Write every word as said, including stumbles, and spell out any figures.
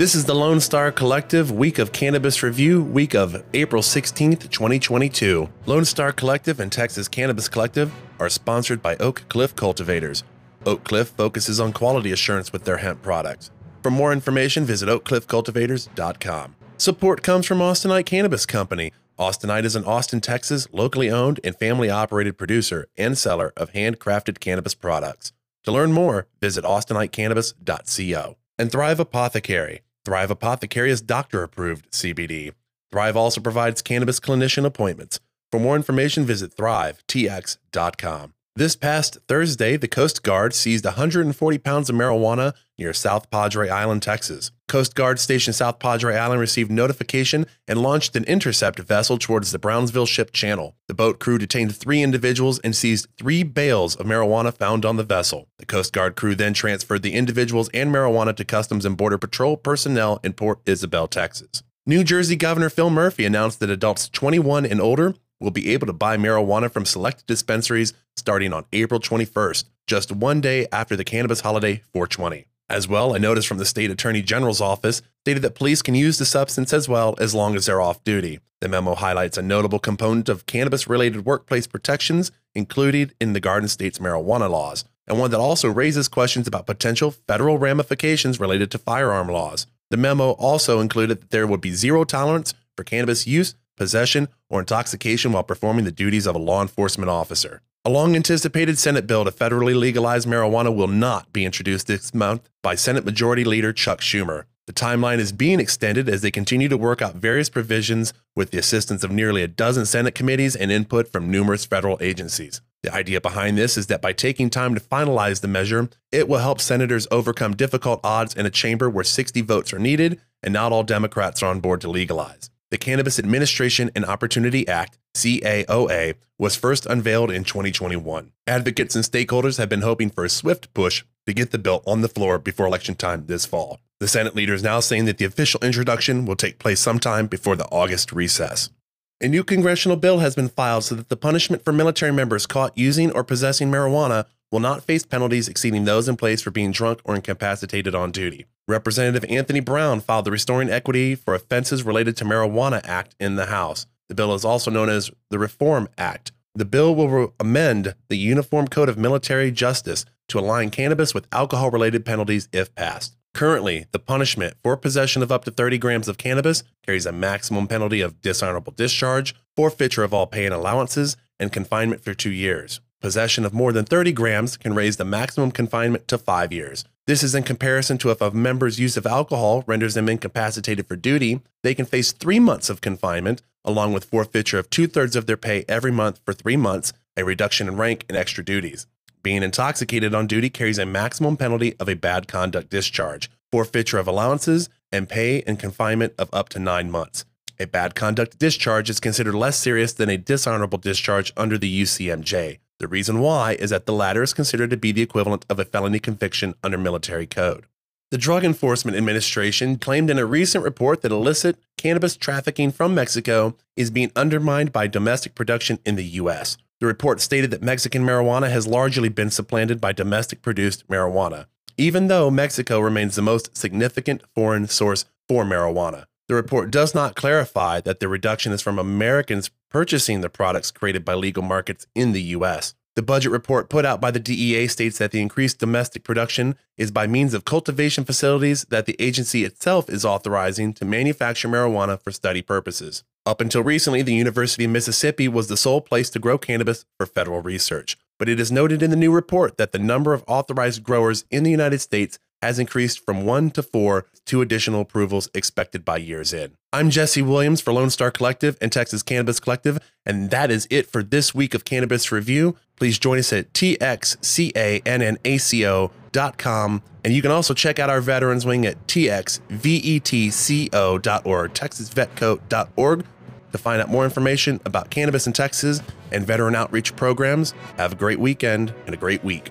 This is the Lone Star Collective Week of Cannabis Review, week of April sixteenth, twenty twenty-two. Lone Star Collective and Texas Cannabis Collective are sponsored by Oak Cliff Cultivators. Oak Cliff focuses on quality assurance with their hemp products. For more information, visit oak cliff cultivators dot com. Support comes from Austinite Cannabis Company. Austinite is an Austin, Texas, locally owned and family-operated producer and seller of handcrafted cannabis products. To learn more, visit austinite cannabis dot co. And Thrive Apothecary. Thrive Apothecary is doctor-approved C B D. Thrive also provides cannabis clinician appointments. For more information, visit thrive T X dot com. This past Thursday, the Coast Guard seized one hundred forty pounds of marijuana near South Padre Island, Texas. Coast Guard Station South Padre Island received notification and launched an intercept vessel towards the Brownsville Ship Channel. The boat crew detained three individuals and seized three bales of marijuana found on the vessel. The Coast Guard crew then transferred the individuals and marijuana to Customs and Border Patrol personnel in Port Isabel, Texas. New Jersey Governor Phil Murphy announced that adults twenty-one and older will be able to buy marijuana from select dispensaries starting on April twenty-first, just one day after the cannabis holiday four twenty. As well, a notice from the state attorney general's office stated that police can use the substance as well as long as they're off duty. The memo highlights a notable component of cannabis-related workplace protections included in the Garden State's marijuana laws, and one that also raises questions about potential federal ramifications related to firearm laws. The memo also included that there would be zero tolerance for cannabis use, possession, or intoxication while performing the duties of a law enforcement officer. A long-anticipated Senate bill to federally legalize marijuana will not be introduced this month by Senate Majority Leader Chuck Schumer. The timeline is being extended as they continue to work out various provisions with the assistance of nearly a dozen Senate committees and input from numerous federal agencies. The idea behind this is that by taking time to finalize the measure, it will help senators overcome difficult odds in a chamber where sixty votes are needed and not all Democrats are on board to legalize. The Cannabis Administration and Opportunity Act, C A O A, was first unveiled in twenty twenty-one. Advocates and stakeholders have been hoping for a swift push to get the bill on the floor before election time this fall. The Senate leader is now saying that the official introduction will take place sometime before the August recess. A new congressional bill has been filed so that the punishment for military members caught using or possessing marijuana will not face penalties exceeding those in place for being drunk or incapacitated on duty. Representative Anthony Brown filed the Restoring Equity for Offenses Related to Marijuana Act in the House. The bill is also known as the Reform Act. The bill will amend the Uniform Code of Military Justice to align cannabis with alcohol-related penalties if passed. Currently, the punishment for possession of up to thirty grams of cannabis carries a maximum penalty of dishonorable discharge, forfeiture of all pay and allowances, and confinement for two years. Possession of more than thirty grams can raise the maximum confinement to five years. This is in comparison to if a member's use of alcohol renders them incapacitated for duty, they can face three months of confinement, along with forfeiture of two-thirds of their pay every month for three months, a reduction in rank and extra duties. Being intoxicated on duty carries a maximum penalty of a bad conduct discharge, forfeiture of allowances, and pay and confinement of up to nine months. A bad conduct discharge is considered less serious than a dishonorable discharge under the U C M J. The reason why is that the latter is considered to be the equivalent of a felony conviction under military code. The Drug Enforcement Administration claimed in a recent report that illicit cannabis trafficking from Mexico is being undermined by domestic production in the U S. The report stated that Mexican marijuana has largely been supplanted by domestic-produced marijuana, even though Mexico remains the most significant foreign source for marijuana. The report does not clarify that the reduction is from Americans purchasing the products created by legal markets in the U S. The budget report put out by the D E A states that the increased domestic production is by means of cultivation facilities that the agency itself is authorizing to manufacture marijuana for study purposes. Up until recently, the University of Mississippi was the sole place to grow cannabis for federal research. But it is noted in the new report that the number of authorized growers in the United States has increased from one to four, two additional approvals expected by year's end. I'm Jesse Williams for Lone Star Collective and Texas Cannabis Collective, and that is it for this week of Cannabis Review. Please join us at T X cannaco dot com, and you can also check out our Veterans Wing at T X V E T C O dot org, Texas Vet Coat dot org, to find out more information about cannabis in Texas and veteran outreach programs. Have a great weekend and a great week.